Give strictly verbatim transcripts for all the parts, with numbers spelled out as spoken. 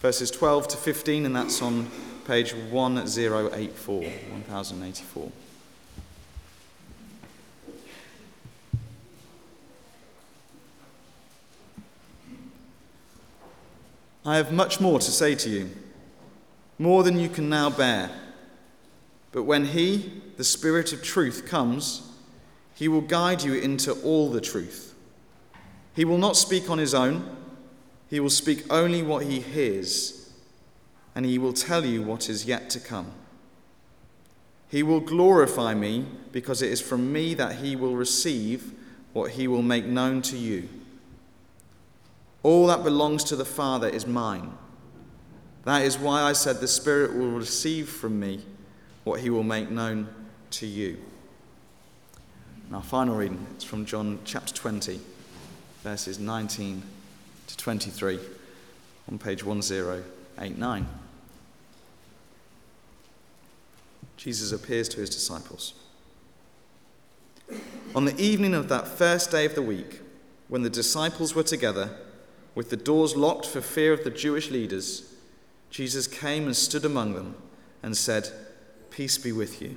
verses twelve to fifteen, and that's on page ten eighty-four. ten eighty-four. "I have much more to say to you, more than you can now bear. But when he, the Spirit of truth, comes, he will guide you into all the truth. He will not speak on his own. He will speak only what he hears, and he will tell you what is yet to come. He will glorify me, because it is from me that he will receive what he will make known to you. All that belongs to the Father is mine. That is why I said the Spirit will receive from me what he will make known to you." And our final reading is from John chapter twenty, verses nineteen to twenty-three, on page ten eighty-nine. Jesus appears to his disciples. "On the evening of that first day of the week, when the disciples were together, with the doors locked for fear of the Jewish leaders, Jesus came and stood among them and said, 'Peace be with you.'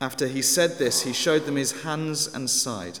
After he said this, he showed them his hands and side.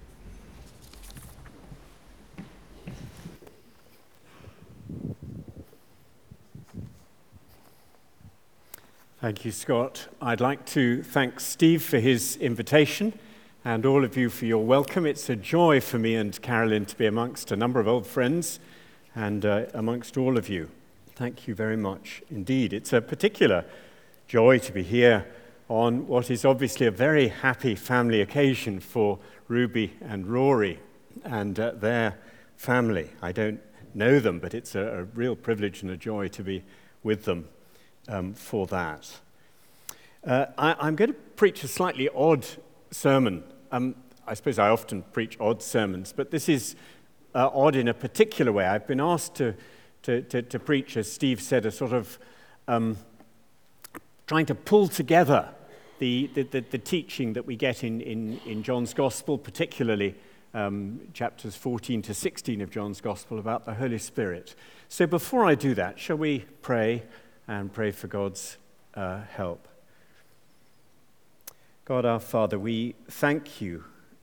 Thank you, Scott. I'd like to thank Steve for his invitation and all of you for your welcome. It's a joy for me and Carolyn to be amongst a number of old friends and uh, amongst all of you. Thank you very much indeed. It's a particular joy to be here on what is obviously a very happy family occasion for Ruby and Rory and uh, their family. I don't know them, but it's a, a real privilege and a joy to be with them um, for that. Uh, I, I'm going to preach a slightly odd sermon. Um, I suppose I often preach odd sermons, but this is uh, odd in a particular way. I've been asked to To, to, to preach, as Steve said, a sort of um, trying to pull together the, the, the, the teaching that we get in, in, in John's Gospel, particularly um, chapters fourteen to sixteen of John's Gospel about the Holy Spirit. So before I do that, shall we pray and pray for God's uh, help? God our Father, we thank you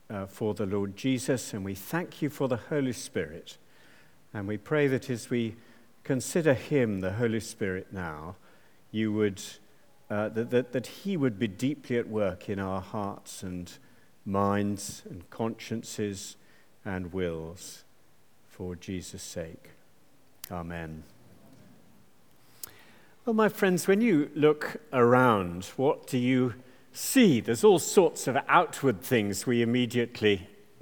uh, for the Lord Jesus, and we thank you for the Holy Spirit. And we pray that as we consider him, the Holy Spirit, now, you would uh, that, that that he would be deeply at work in our hearts and minds and consciences and wills, for Jesus' sake. Amen. Well, my friends, when you look around, what do you see? There's all sorts of outward things we immediately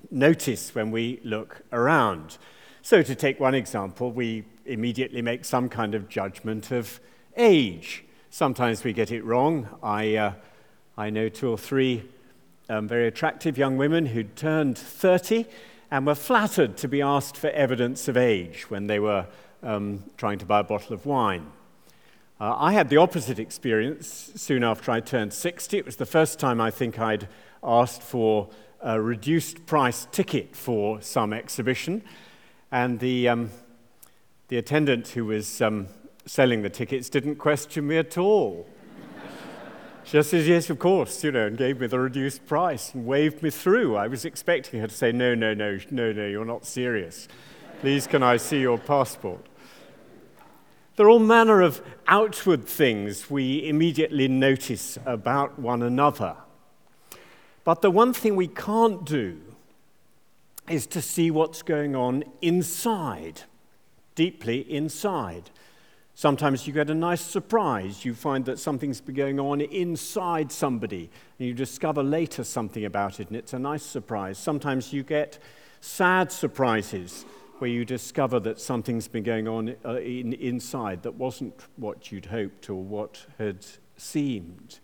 notice when we look around. So to take one example, we immediately make some kind of judgment of age. Sometimes we get it wrong. I uh, I know two or three um, very attractive young women who turned thirty and were flattered to be asked for evidence of age when they were um, trying to buy a bottle of wine. Uh, I had the opposite experience soon after I turned sixty. It was the first time I think I'd asked for a reduced price ticket for some exhibition, and the um, the attendant who was um, selling the tickets didn't question me at all. She just says, yes, of course, you know, and gave me the reduced price and waved me through. I was expecting her to say, no, no, no, no, no, you're not serious. Please, can I see your passport? There are all manner of outward things we immediately notice about one another. But the one thing we can't do is to see what's going on inside, deeply inside. Sometimes you get a nice surprise. You find that something's been going on inside somebody, and you discover later something about it, and it's a nice surprise. Sometimes you get sad surprises, where you discover that something's been going on uh, in, inside that wasn't what you'd hoped or what had seemed.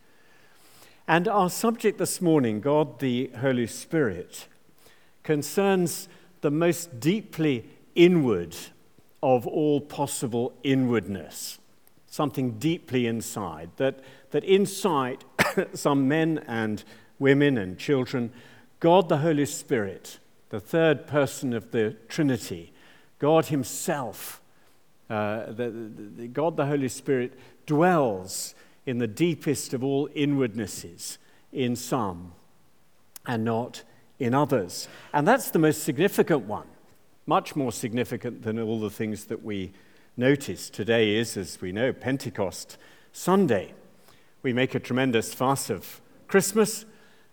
And our subject this morning, God the Holy Spirit, concerns the most deeply inward of all possible inwardness, something deeply inside, that, that inside some men and women and children, God the Holy Spirit, the third person of the Trinity, God himself, uh, the, the, God the Holy Spirit dwells in the deepest of all inwardnesses, in some and not in others. And that's the most significant one. Much more significant than all the things that we notice. Today is, as we know, Pentecost Sunday. We make a tremendous fuss of Christmas.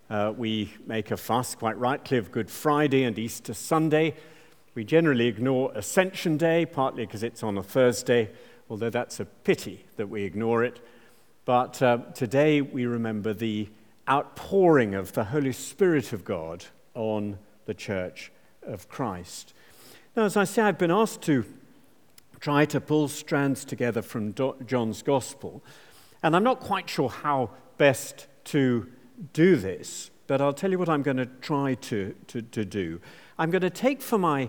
Uh, we make a fuss, quite rightly, of Good Friday and Easter Sunday. We generally ignore Ascension Day, partly because it's on a Thursday, although that's a pity that we ignore it. But uh, today we remember the outpouring of the Holy Spirit of God on the Church of Christ. Now, as I say, I've been asked to try to pull strands together from Do- John's Gospel, and I'm not quite sure how best to do this, but I'll tell you what I'm going to try to, to, to do. I'm going to take for my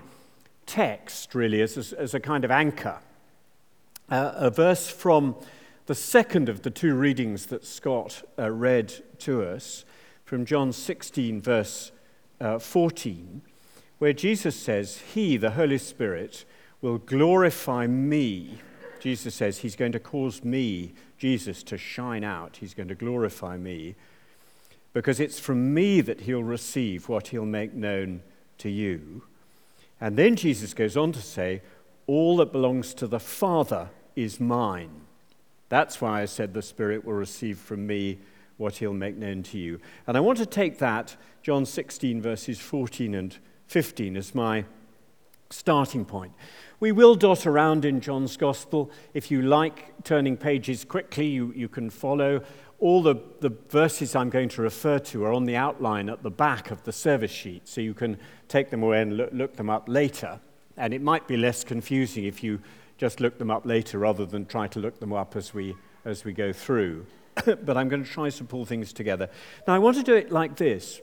text, really, as a, as a kind of anchor, uh, a verse from the second of the two readings that Scott uh, read to us, from John sixteen, verse uh, fourteen, where Jesus says, he, the Holy Spirit, will glorify me. Jesus says he's going to cause me, Jesus, to shine out. He's going to glorify me, because it's from me that he'll receive what he'll make known to you. And then Jesus goes on to say, all that belongs to the Father is mine. That's why I said the Spirit will receive from me what he'll make known to you. And I want to take that, John sixteen, verses fourteen and fifteen, as my starting point. We will dot around in John's Gospel. If you like turning pages quickly, you, you can follow. All the, the verses I'm going to refer to are on the outline at the back of the service sheet, so you can take them away and look, look them up later. And it might be less confusing if you just look them up later rather than try to look them up as we, as we go through. But I'm going to try to pull things together. Now, I want to do it like this.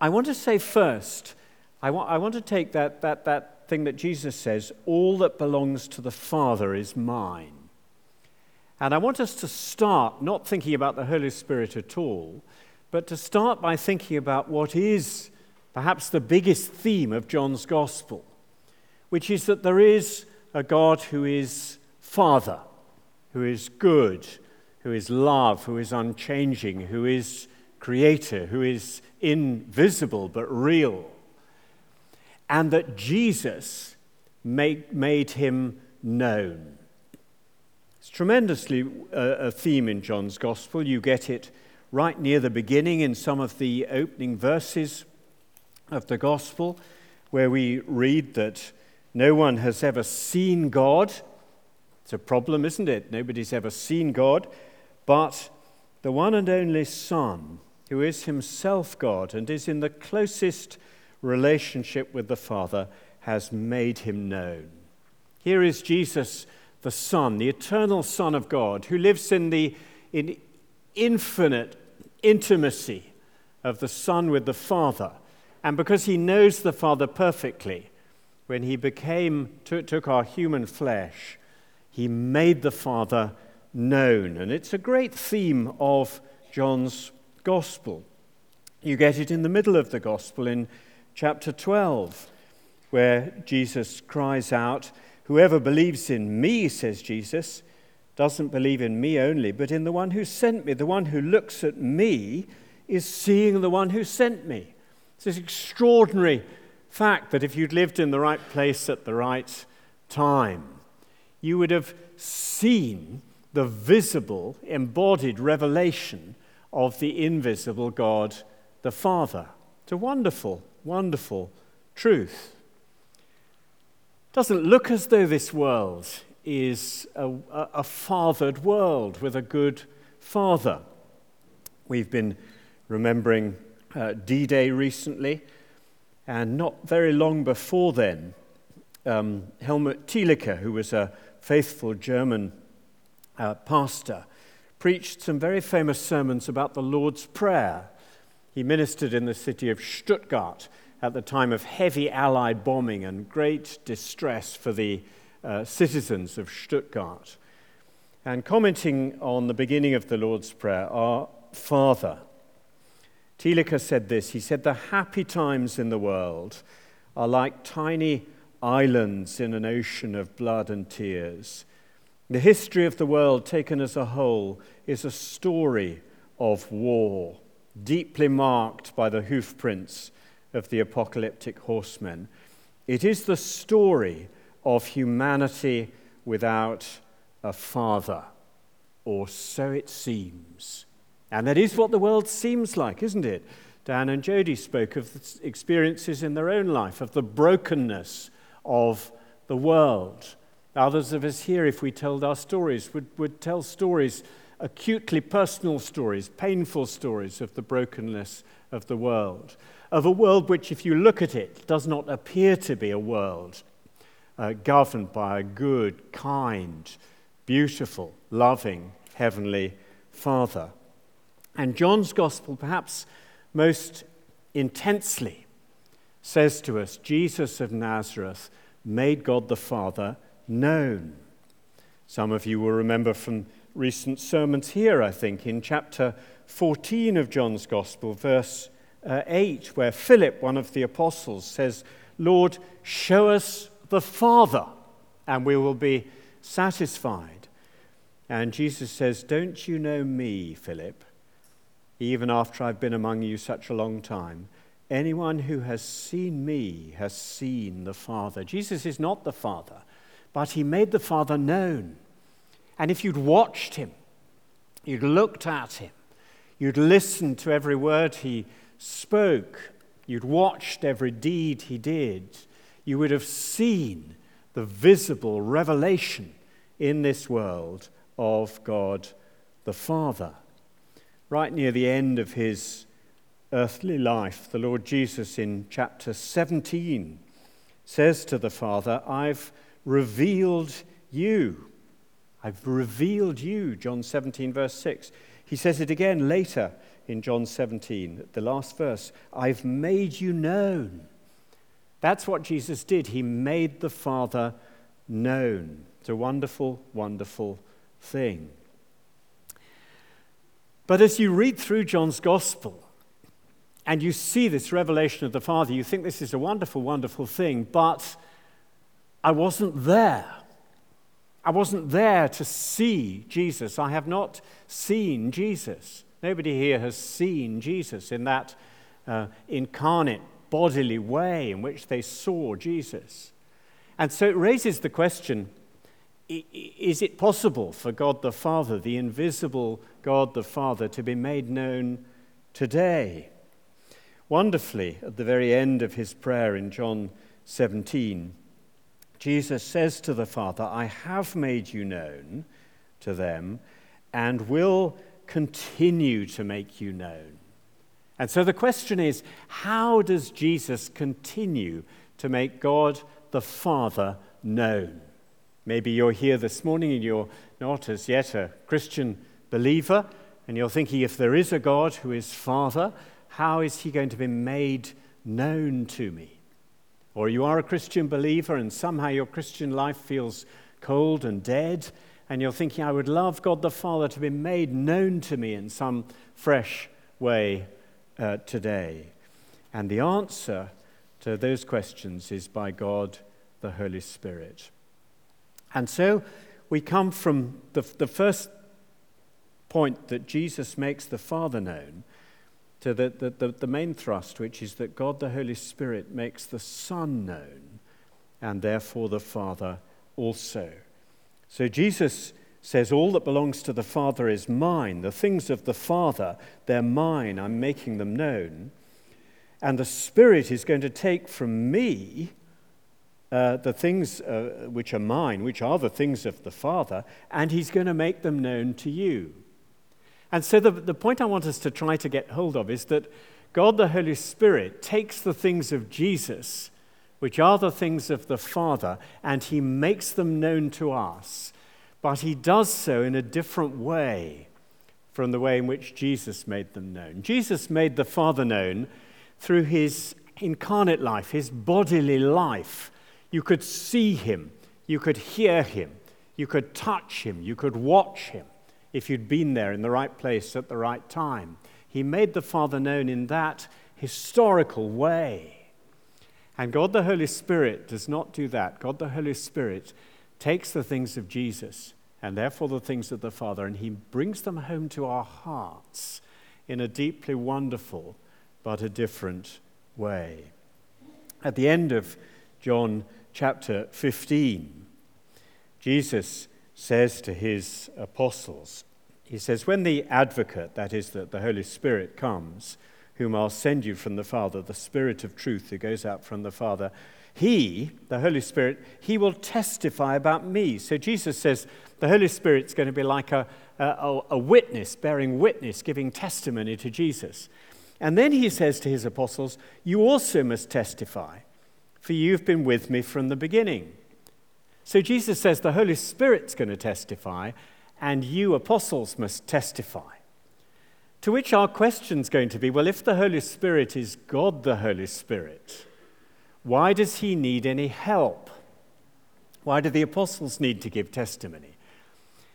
I want to say first, I want, I want to take that, that, that thing that Jesus says, all that belongs to the Father is mine. And I want us to start not thinking about the Holy Spirit at all, but to start by thinking about what is perhaps the biggest theme of John's Gospel, which is that there is a God who is Father, who is good, who is love, who is unchanging, who is Creator, who is invisible but real, and that Jesus make, made him known. It's tremendously a, a theme in John's Gospel. You get it right near the beginning in some of the opening verses of the Gospel, where we read that no one has ever seen God. It's a problem, isn't it? Nobody's ever seen God, but the one and only Son, who is himself God and is in the closest relationship with the Father, has made him known. Here is Jesus, the Son, the eternal Son of God, who lives in the in infinite intimacy of the Son with the Father. And because he knows the Father perfectly, when he became, took, took our human flesh, he made the Father known. And it's a great theme of John's Gospel. You get it in the middle of the gospel in chapter twelve, where Jesus cries out, "Whoever believes in me," says Jesus, "doesn't believe in me only, but in the one who sent me. The one who looks at me is seeing the one who sent me." It's this extraordinary fact that if you'd lived in the right place at the right time, you would have seen the visible, embodied revelation of the invisible God the Father. It's a wonderful, wonderful truth. It doesn't look as though this world is a, a, a fathered world with a good father. We've been remembering uh, D-Day recently, and not very long before then, um, Helmut Thielicke, who was a faithful German uh, pastor, preached some very famous sermons about the Lord's Prayer. He ministered in the city of Stuttgart at the time of heavy Allied bombing and great distress for the uh, citizens of Stuttgart. And commenting on the beginning of the Lord's Prayer, "Our Father," Thielicke said this. He said, "The happy times in the world are like tiny islands in an ocean of blood and tears. The history of the world taken as a whole is a story of war, deeply marked by the hoof prints of the apocalyptic horsemen. It is the story of humanity without a father, or so it seems." And that is what the world seems like, isn't it? Dan and Jody spoke of the experiences in their own life, of the brokenness of the world. Others of us here, if we told our stories, would, would tell stories, acutely personal stories, painful stories of the brokenness of the world, of a world which, if you look at it, does not appear to be a world uh, governed by a good, kind, beautiful, loving, heavenly Father. And John's Gospel, perhaps most intensely, says to us, Jesus of Nazareth made God the Father known. Some of you will remember from recent sermons here, I think, in chapter fourteen of John's Gospel, verse uh, eight, where Philip, one of the apostles, says, "Lord, show us the Father, and we will be satisfied." And Jesus says, "Don't you know me, Philip? Even after I've been among you such a long time, anyone who has seen me has seen the Father." Jesus is not the Father, but he made the Father known. And if you'd watched him, you'd looked at him, you'd listened to every word he spoke, you'd watched every deed he did, you would have seen the visible revelation in this world of God the Father. Right near the end of his earthly life, the Lord Jesus in chapter seventeen says to the Father, "I've revealed you. I've revealed you," John seventeen, verse six. He says it again later in John seventeen, the last verse, "I've made you known." That's what Jesus did. He made the Father known. It's a wonderful, wonderful thing. But as you read through John's Gospel and you see this revelation of the Father, you think this is a wonderful, wonderful thing, but I wasn't there. I wasn't there to see Jesus. I have not seen Jesus. Nobody here has seen Jesus in that uh, incarnate bodily way in which they saw Jesus. And so it raises the question, is it possible for God the Father, the invisible God the Father, to be made known today? Wonderfully, at the very end of his prayer in John seventeen, Jesus says to the Father, "I have made you known to them and will continue to make you known." And so the question is, how does Jesus continue to make God the Father known? Maybe you're here this morning and you're not as yet a Christian believer, and you're thinking, if there is a God who is Father, how is he going to be made known to me? Or you are a Christian believer and somehow your Christian life feels cold and dead, and you're thinking, I would love God the Father to be made known to me in some fresh way uh, today? And the answer to those questions is by God, the Holy Spirit. And so we come from the, the first point that Jesus makes the Father known to the, the, the, the main thrust, which is that God, the Holy Spirit, makes the Son known, and therefore the Father also. So Jesus says, all that belongs to the Father is mine. The things of the Father, they're mine. I'm making them known. And the Spirit is going to take from me uh, the things uh, which are mine, which are the things of the Father, and he's going to make them known to you. And so the, the point I want us to try to get hold of is that God, the Holy Spirit, takes the things of Jesus, which are the things of the Father, and he makes them known to us. But he does so in a different way from the way in which Jesus made them known. Jesus made the Father known through his incarnate life, his bodily life. You could see him, you could hear him, you could touch him, you could watch him, if you'd been there in the right place at the right time. He made the Father known in that historical way. And God the Holy Spirit does not do that. God the Holy Spirit takes the things of Jesus, and therefore the things of the Father, and he brings them home to our hearts in a deeply wonderful but a different way. At the end of John chapter fifteen, Jesus says to his apostles, he says, when the advocate, that is the, the Holy Spirit, comes, whom I'll send you from the Father, the Spirit of truth who goes out from the Father, he, the Holy Spirit, he will testify about me. So Jesus says the Holy Spirit's going to be like a, a, a witness, bearing witness, giving testimony to Jesus. And then he says to his apostles, you also must testify, for you've been with me from the beginning. So Jesus says the Holy Spirit's going to testify, and you apostles must testify. To which our question's going to be, well, if the Holy Spirit is God the Holy Spirit, why does he need any help? Why do the apostles need to give testimony?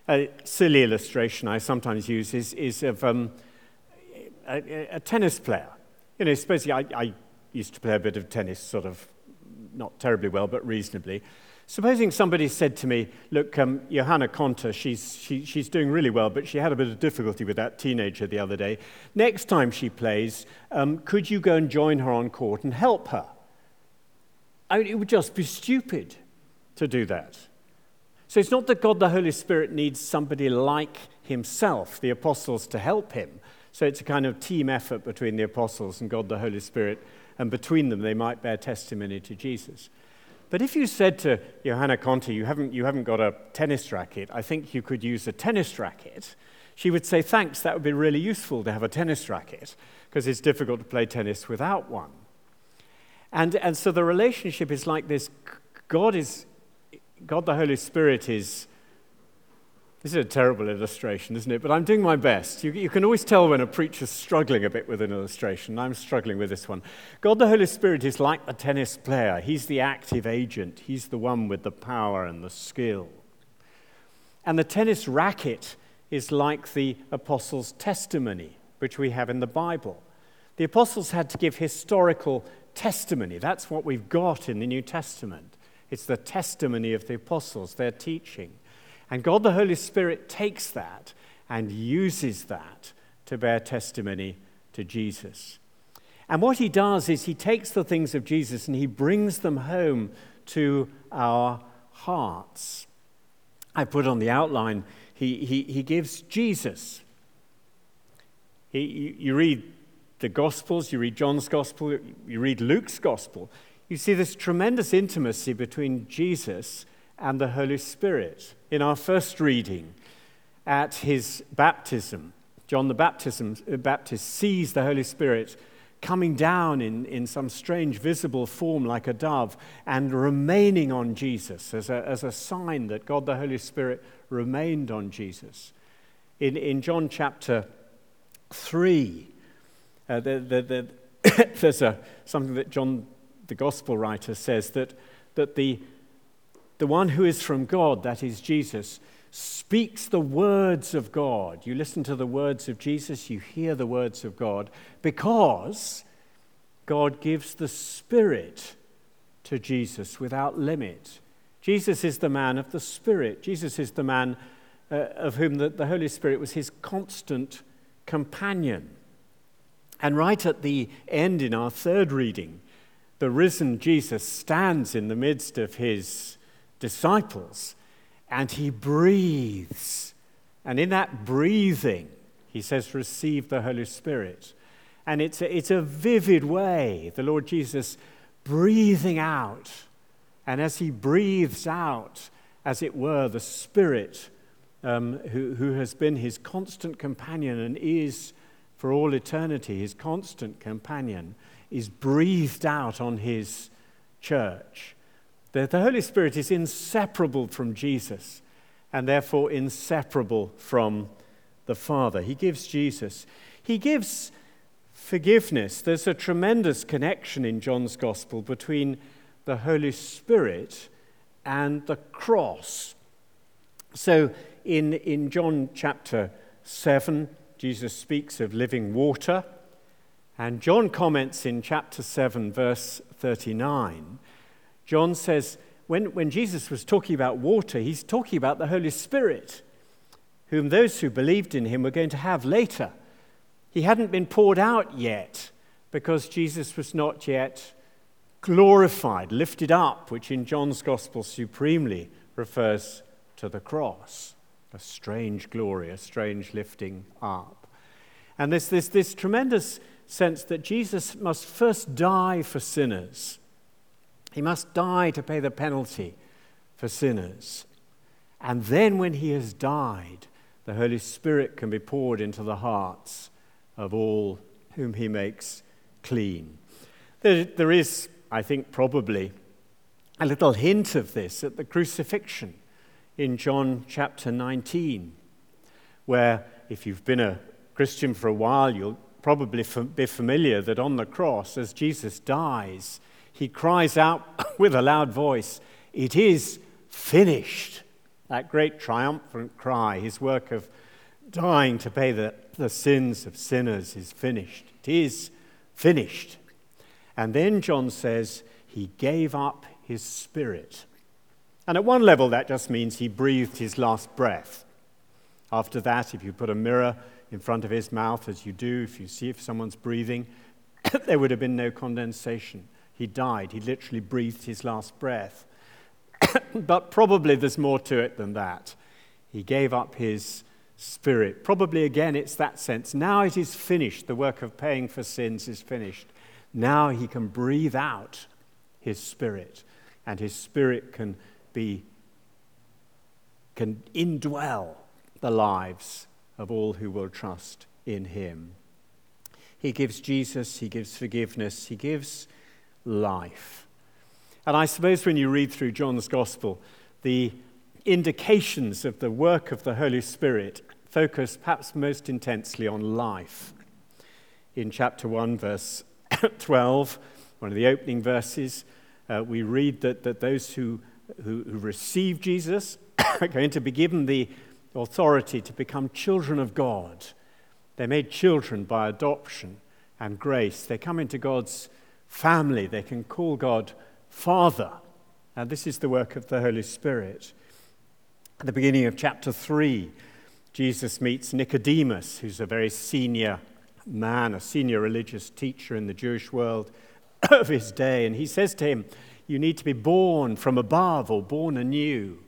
A silly illustration I sometimes use is, is of um, a, a tennis player. You know, suppose I, I used to play a bit of tennis, sort of not terribly well, but reasonably. Supposing somebody said to me, look, um, Johanna Konta, she's, she, she's doing really well, but she had a bit of difficulty with that teenager the other day. Next time she plays, um, could you go and join her on court and help her? I mean, it would just be stupid to do that. So it's not that God the Holy Spirit needs somebody like himself, the apostles, to help him. So it's a kind of team effort between the apostles and God the Holy Spirit, and between them they might bear testimony to Jesus. But if you said to Johanna Konta, you haven't, you haven't got a tennis racket, I think you could use a tennis racket, she would say, thanks, that would be really useful to have a tennis racket, because it's difficult to play tennis without one. And and so the relationship is like this. God is, God the Holy Spirit is, this is a terrible illustration, isn't it? But I'm doing my best. You, you can always tell when a preacher's struggling a bit with an illustration. I'm struggling with this one. God the Holy Spirit is like the tennis player. He's the active agent. He's the one with the power and the skill. And the tennis racket is like the apostles' testimony, which we have in the Bible. The apostles had to give historical testimony. That's what we've got in the New Testament. It's the testimony of the apostles, their teaching. And God the Holy Spirit takes that and uses that to bear testimony to Jesus. And what he does is he takes the things of Jesus and he brings them home to our hearts. I put on the outline, he he, he gives Jesus. He, you, you read the Gospels, you read John's Gospel, you read Luke's Gospel. You see this tremendous intimacy between Jesus and the Holy Spirit. In our first reading, at his baptism, John the Baptist sees the Holy Spirit coming down in, in some strange visible form like a dove and remaining on Jesus as a, as a sign that God the Holy Spirit remained on Jesus. In, in John chapter three, uh, the, the, the there's a, something that John, the Gospel writer, says that, that the The one who is from God, that is Jesus, speaks the words of God. You listen to the words of Jesus, you hear the words of God, because God gives the Spirit to Jesus without limit. Jesus is the man of the Spirit. Jesus is the man uh, of whom the, the Holy Spirit was his constant companion. And right at the end in our third reading, the risen Jesus stands in the midst of his disciples and he breathes. And in that breathing, he says, receive the Holy Spirit. And it's a, it's a vivid way, the Lord Jesus breathing out. And as he breathes out, as it were, the Spirit um, who, who has been his constant companion and is for all eternity his constant companion, is breathed out on his church. The, the Holy Spirit is inseparable from Jesus and therefore inseparable from the Father. He gives Jesus. He gives forgiveness. There's a tremendous connection in John's Gospel between the Holy Spirit and the cross. So in, in John chapter seven, Jesus speaks of living water. And John comments in chapter seven, verse thirty-nine. John says, when, when Jesus was talking about water, he's talking about the Holy Spirit, whom those who believed in him were going to have later. He hadn't been poured out yet, because Jesus was not yet glorified, lifted up, which in John's Gospel supremely refers to the cross. A strange glory, a strange lifting up. And there's this, this tremendous sense that Jesus must first die for sinners. He must die to pay the penalty for sinners. And then when he has died, the Holy Spirit can be poured into the hearts of all whom he makes clean. There, there is, I think, probably a little hint of this at the crucifixion in John chapter nineteen, where if you've been a Christian for a while, you'll probably be familiar that on the cross, as Jesus dies, he cries out with a loud voice, "It is finished." That great triumphant cry, his work of dying to pay the, the sins of sinners is finished. It is finished. And then John says, he gave up his spirit. And at one level, that just means he breathed his last breath. After that, if you put a mirror in front of his mouth, as you do, if you see if someone's breathing, there would have been no condensation. He died. He literally breathed his last breath. But probably there's more to it than that. He gave up his spirit. Probably, again, it's that sense. Now it is finished. The work of paying for sins is finished. Now he can breathe out his spirit, and his spirit can be, can indwell the lives of all who will trust in him. He gives Jesus, he gives forgiveness, he gives life. And I suppose when you read through John's Gospel, the indications of the work of the Holy Spirit focus perhaps most intensely on life. In chapter one, verse twelve, one of the opening verses, uh, we read that, that those who, who, who receive Jesus are going to be given the authority to become children of God. They're made children by adoption and grace. They come into God's family. They can call God Father. And this is the work of the Holy Spirit. At the beginning of chapter three, Jesus meets Nicodemus, who's a very senior man, a senior religious teacher in the Jewish world of his day. And he says to him, you need to be born from above, or born anew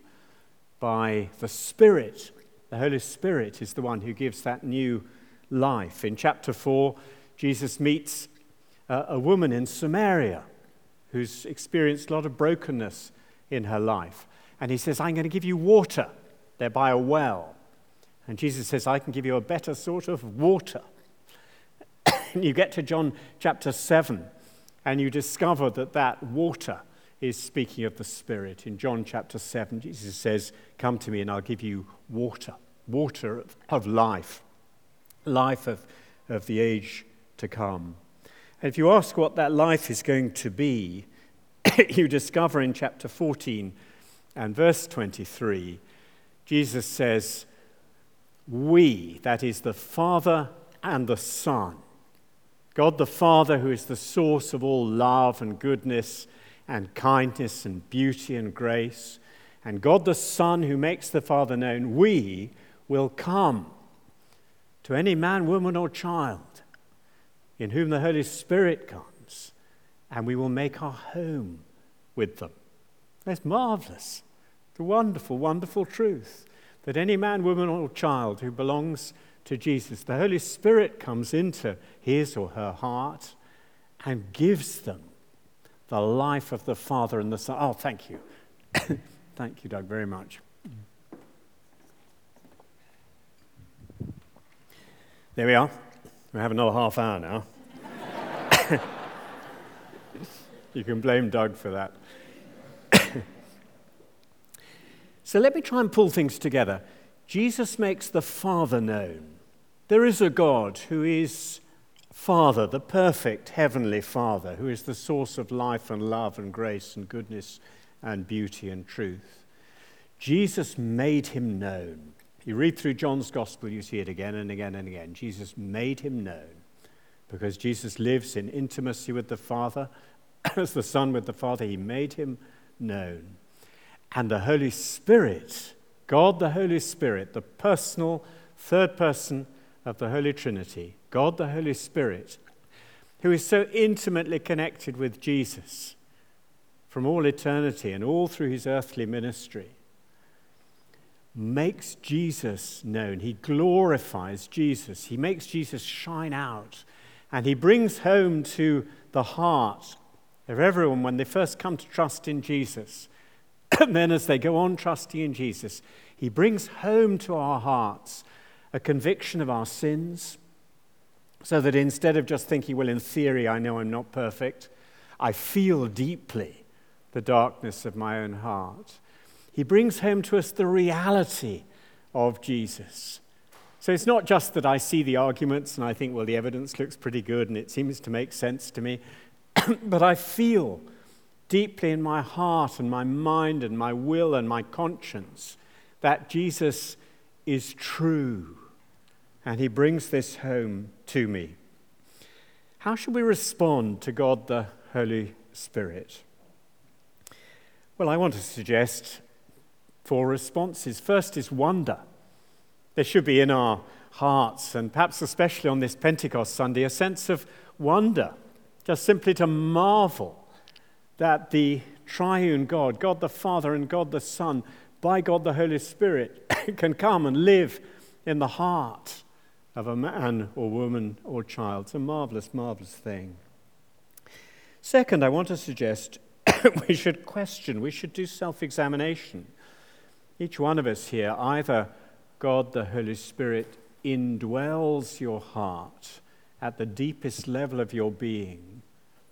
by the Spirit. The Holy Spirit is the one who gives that new life. In chapter four, Jesus meets uh, a woman in Samaria who's experienced a lot of brokenness in her life. And he says, I'm going to give you water. They're by a well. And Jesus says, I can give you a better sort of water. And you get to John chapter seven, and you discover that that water is speaking of the Spirit. In John chapter seven, Jesus says, come to me and I'll give you water, water of, of life, life of, of the age to come. And if you ask what that life is going to be, you discover in chapter fourteen and verse twenty-three, Jesus says, we, that is the Father and the Son, God the Father, who is the source of all love and goodness and kindness and beauty and grace, and God the Son, who makes the Father known, we will come to any man, woman, or child in whom the Holy Spirit comes, and we will make our home with them. That's marvelous. The wonderful, wonderful truth that any man, woman, or child who belongs to Jesus, the Holy Spirit comes into his or her heart and gives them the life of the Father and the Son. Oh, thank you. Thank you, Doug, very much. There we are. We have another half hour now. You can blame Doug for that. So let me try and pull things together. Jesus makes the Father known. There is a God who is Father, the perfect heavenly Father, who is the source of life and love and grace and goodness and beauty and truth. Jesus made him known. You read through John's Gospel, you see it again and again and again. Jesus made him known because Jesus lives in intimacy with the Father. As the Son with the Father, he made him known. And the Holy Spirit, God the Holy Spirit, the personal third person of the Holy Trinity, God the Holy Spirit, who is so intimately connected with Jesus from all eternity and all through his earthly ministry, makes Jesus known. He glorifies Jesus. He makes Jesus shine out. And he brings home to the heart of everyone when they first come to trust in Jesus. And then as they go on trusting in Jesus, he brings home to our hearts a conviction of our sins, so that instead of just thinking, well, in theory, I know I'm not perfect, I feel deeply the darkness of my own heart. He brings home to us the reality of Jesus. So it's not just that I see the arguments and I think, well, the evidence looks pretty good and it seems to make sense to me, but I feel deeply in my heart and my mind and my will and my conscience that Jesus is true, and he brings this home to me. How should we respond to God the Holy Spirit? Well, I want to suggest four responses. First is wonder. There should be in our hearts, and perhaps especially on this Pentecost Sunday, a sense of wonder, just simply to marvel that the triune God, God the Father and God the Son, by God the Holy Spirit, can come and live in the heart of a man or woman or child. It's a marvelous, marvelous thing. Second, I want to suggest we should question, we should do self-examination. Each one of us here, either God the Holy Spirit indwells your heart at the deepest level of your being,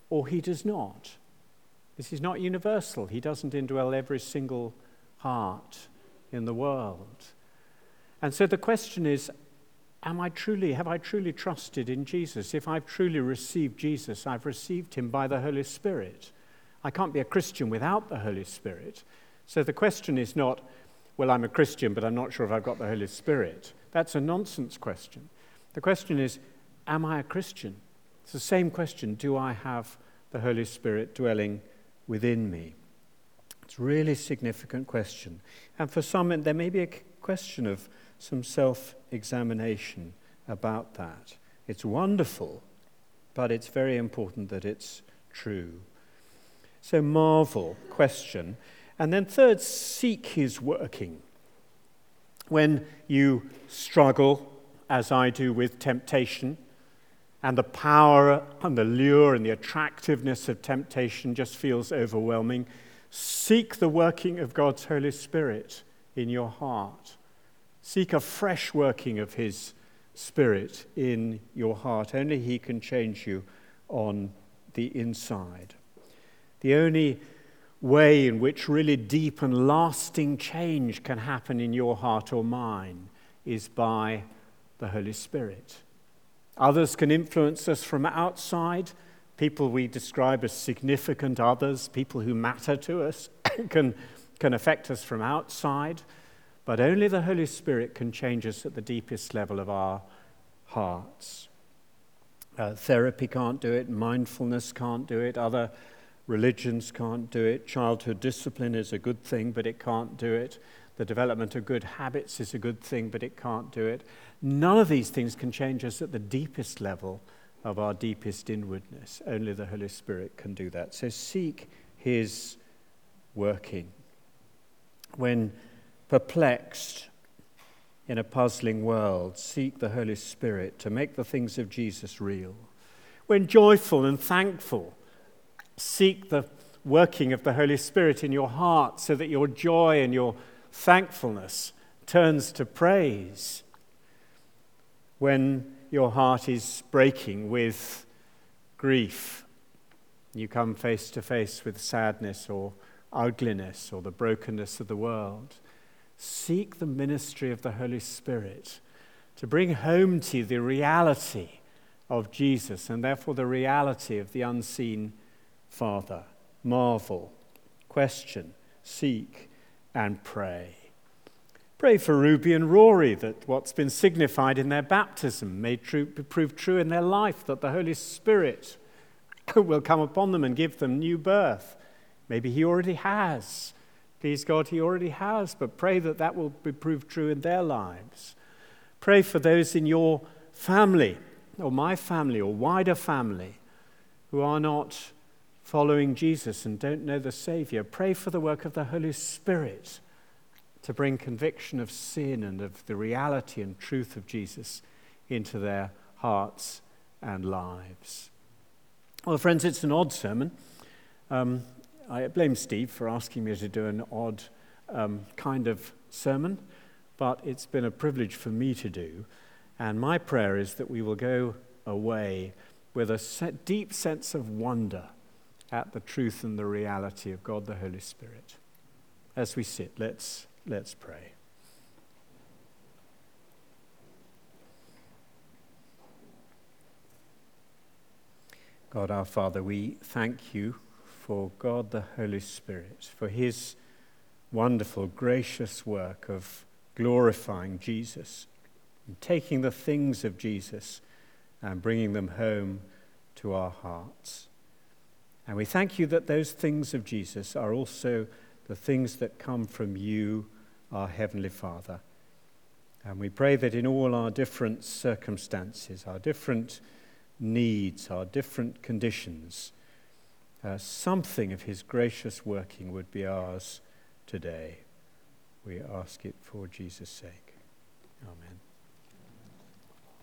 or he does not. This is not universal. He doesn't indwell every single heart in the world. And so the question is, am I truly, have I truly trusted in Jesus? If I've truly received Jesus, I've received him by the Holy Spirit. I can't be a Christian without the Holy Spirit. So the question is not, well, I'm a Christian, but I'm not sure if I've got the Holy Spirit. That's a nonsense question. The question is, am I a Christian? It's the same question. Do I have the Holy Spirit dwelling within me? It's a really significant question. And for some, there may be a question of some self-examination about that. It's wonderful, but it's very important that it's true. So marvel, question. And then third, seek his working. When you struggle, as I do, with temptation, and the power and the lure and the attractiveness of temptation just feels overwhelming, seek the working of God's Holy Spirit in your heart. Seek a fresh working of his Spirit in your heart. Only he can change you on the inside. The only way in which really deep and lasting change can happen in your heart or mine is by the Holy Spirit. Others can influence us from outside. People we describe as significant others, people who matter to us, can, can affect us from outside. But only the Holy Spirit can change us at the deepest level of our hearts. Uh, therapy can't do it, mindfulness can't do it, other religions can't do it, childhood discipline is a good thing, but it can't do it. The development of good habits is a good thing, but it can't do it. None of these things can change us at the deepest level of our deepest inwardness. Only the Holy Spirit can do that. So seek his working. When perplexed in a puzzling world, seek the Holy Spirit to make the things of Jesus real. When joyful and thankful, seek the working of the Holy Spirit in your heart so that your joy and your thankfulness turns to praise. When your heart is breaking with grief, you come face to face with sadness or ugliness or the brokenness of the world, seek the ministry of the Holy Spirit to bring home to you the reality of Jesus and therefore the reality of the unseen Father. Marvel, question, seek, and pray. Pray for Ruby and Rory that what's been signified in their baptism may true, prove true in their life, that the Holy Spirit will come upon them and give them new birth. Maybe he already has. Please God, he already has, but pray that that will be proved true in their lives. Pray for those in your family, or my family, or wider family, who are not following Jesus and don't know the Savior. Pray for the work of the Holy Spirit to bring conviction of sin and of the reality and truth of Jesus into their hearts and lives. Well, friends, it's an odd sermon. Um, I blame Steve for asking me to do an odd um, kind of sermon, but it's been a privilege for me to do. And my prayer is that we will go away with a set, deep sense of wonder at the truth and the reality of God the Holy Spirit. As we sit, let's let's pray. God our Father, we thank you for God the Holy Spirit, for his wonderful, gracious work of glorifying Jesus, and taking the things of Jesus and bringing them home to our hearts. And we thank you that those things of Jesus are also the things that come from you, our Heavenly Father. And we pray that in all our different circumstances, our different needs, our different conditions, Uh, something of his gracious working would be ours today. We ask it for Jesus' sake. Amen.